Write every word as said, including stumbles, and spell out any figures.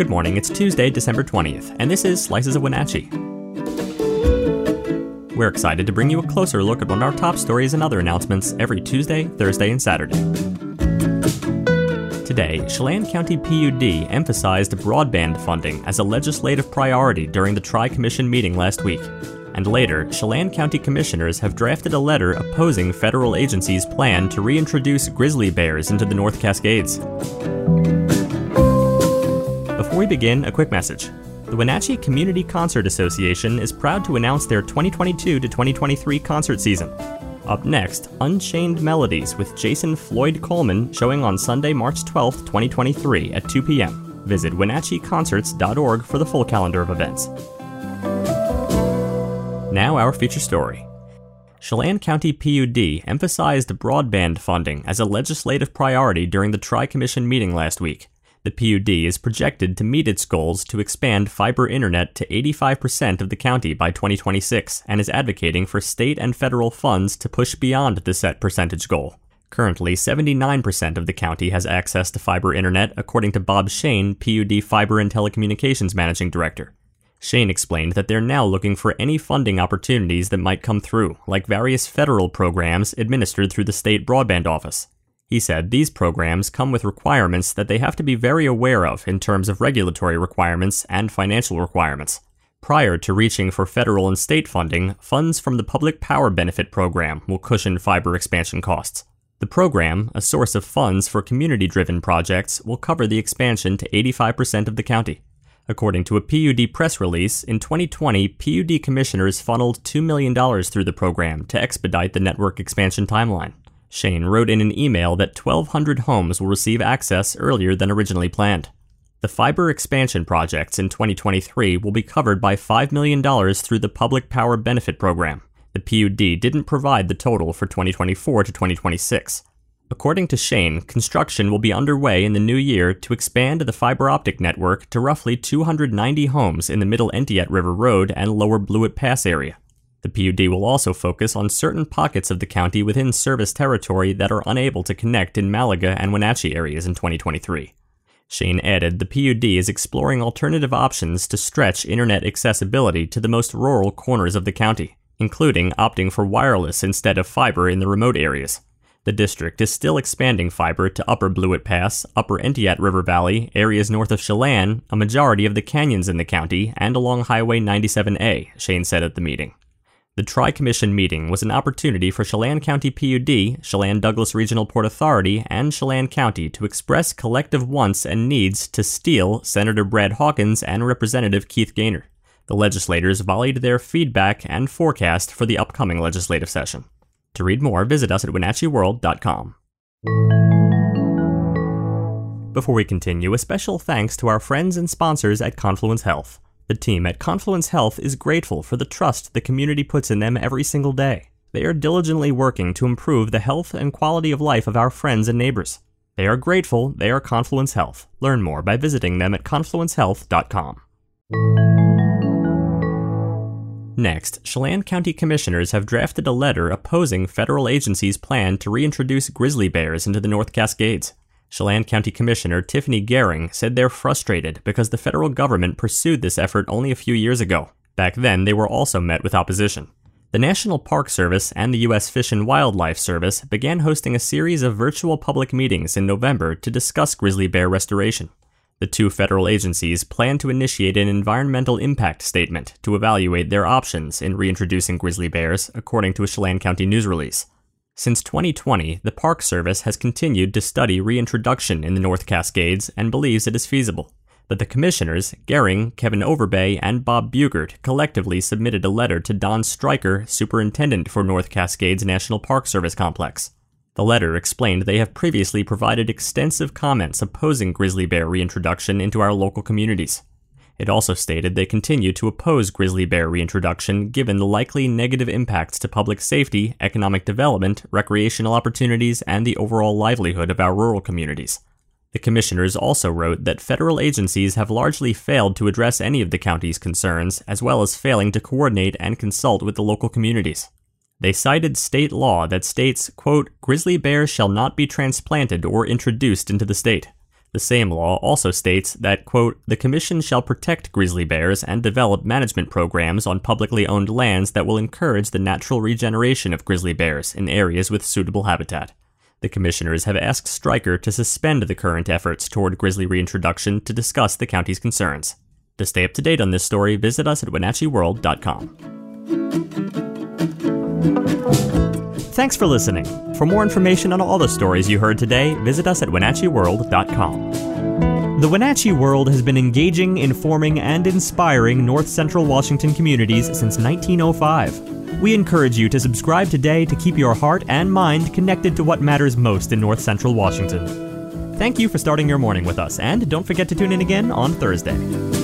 Good morning, it's Tuesday, December twentieth, and this is Slices of Wenatchee. We're excited to bring you a closer look at one of our top stories and other announcements every Tuesday, Thursday, and Saturday. Today, Chelan County P U D emphasized broadband funding as a legislative priority during the Tri-Commission meeting last week. And later, Chelan County commissioners have drafted a letter opposing federal agencies' plan to reintroduce grizzly bears into the North Cascades. Before we begin, a quick message. The Wenatchee Community Concert Association is proud to announce their twenty twenty-two to twenty twenty-three concert season. Up next, Unchained Melodies with Jason Floyd Coleman, showing on Sunday, March twelfth, twenty twenty-three at two p.m. Visit Wenatchee Concerts dot org for the full calendar of events. Now our feature story. Chelan County P U D emphasized broadband funding as a legislative priority during the Tri-Commission meeting last week. The P U D is projected to meet its goals to expand fiber internet to eighty-five percent of the county by twenty twenty-six and is advocating for state and federal funds to push beyond the set percentage goal. Currently, seventy-nine percent of the county has access to fiber internet, according to Bob Shane, P U D Fiber and Telecommunications Managing Director. Shane explained that they're now looking for any funding opportunities that might come through, like various federal programs administered through the state broadband office. He said these programs come with requirements that they have to be very aware of in terms of regulatory requirements and financial requirements. Prior to reaching for federal and state funding, funds from the Public Power Benefit Program will cushion fiber expansion costs. The program, a source of funds for community-driven projects, will cover the expansion to eighty-five percent of the county. According to a P U D press release, in twenty twenty, P U D commissioners funneled two million dollars through the program to expedite the network expansion timeline. Shane wrote in an email that twelve hundred homes will receive access earlier than originally planned. The fiber expansion projects in twenty twenty-three will be covered by five million dollars through the Public Power Benefit Program. The P U D didn't provide the total for twenty twenty-four to twenty twenty-six. According to Shane, construction will be underway in the new year to expand the fiber optic network to roughly two hundred ninety homes in the Middle Entiat River Road and Lower Blewett Pass area. The P U D will also focus on certain pockets of the county within service territory that are unable to connect in Malaga and Wenatchee areas in twenty twenty-three. Shane added the P U D is exploring alternative options to stretch internet accessibility to the most rural corners of the county, including opting for wireless instead of fiber in the remote areas. The district is still expanding fiber to Upper Blewett Pass, Upper Entiat River Valley, areas north of Chelan, a majority of the canyons in the county, and along Highway ninety-seven A, Shane said at the meeting. The Tri-Commission meeting was an opportunity for Chelan County P U D, Chelan-Douglas Regional Port Authority, and Chelan County to express collective wants and needs to steal Senator Brad Hawkins and Representative Keith Gaynor. The legislators volleyed their feedback and forecast for the upcoming legislative session. To read more, visit us at Wenatchee World dot com. Before we continue, a special thanks to our friends and sponsors at Confluence Health. The team at Confluence Health is grateful for the trust the community puts in them every single day. They are diligently working to improve the health and quality of life of our friends and neighbors. They are grateful. They are Confluence Health. Learn more by visiting them at confluence health dot com. Next, Chelan County commissioners have drafted a letter opposing federal agencies' plan to reintroduce grizzly bears into the North Cascades. Chelan County Commissioner Tiffany Gehring said they're frustrated because the federal government pursued this effort only a few years ago. Back then, they were also met with opposition. The National Park Service and the U S Fish and Wildlife Service began hosting a series of virtual public meetings in November to discuss grizzly bear restoration. The two federal agencies plan to initiate an environmental impact statement to evaluate their options in reintroducing grizzly bears, according to a Chelan County news release. Since twenty twenty, the Park Service has continued to study reintroduction in the North Cascades and believes it is feasible. But the commissioners, Gehring, Kevin Overbay, and Bob Bugert, collectively submitted a letter to Don Stryker, Superintendent for North Cascades National Park Service Complex. The letter explained they have previously provided extensive comments opposing grizzly bear reintroduction into our local communities. It also stated they continue to oppose grizzly bear reintroduction given the likely negative impacts to public safety, economic development, recreational opportunities, and the overall livelihood of our rural communities. The commissioners also wrote that federal agencies have largely failed to address any of the county's concerns, as well as failing to coordinate and consult with the local communities. They cited state law that states, quote, grizzly bears shall not be transplanted or introduced into the state. The same law also states that, quote, the Commission shall protect grizzly bears and develop management programs on publicly owned lands that will encourage the natural regeneration of grizzly bears in areas with suitable habitat. The commissioners have asked Stryker to suspend the current efforts toward grizzly reintroduction to discuss the county's concerns. To stay up to date on this story, visit us at Wenatchee World dot com. Thanks for listening. For more information on all the stories you heard today, visit us at Wenatchee World dot com. The Wenatchee World has been engaging, informing, and inspiring North Central Washington communities since nineteen oh five. We encourage you to subscribe today to keep your heart and mind connected to what matters most in North Central Washington. Thank you for starting your morning with us, and don't forget to tune in again on Thursday.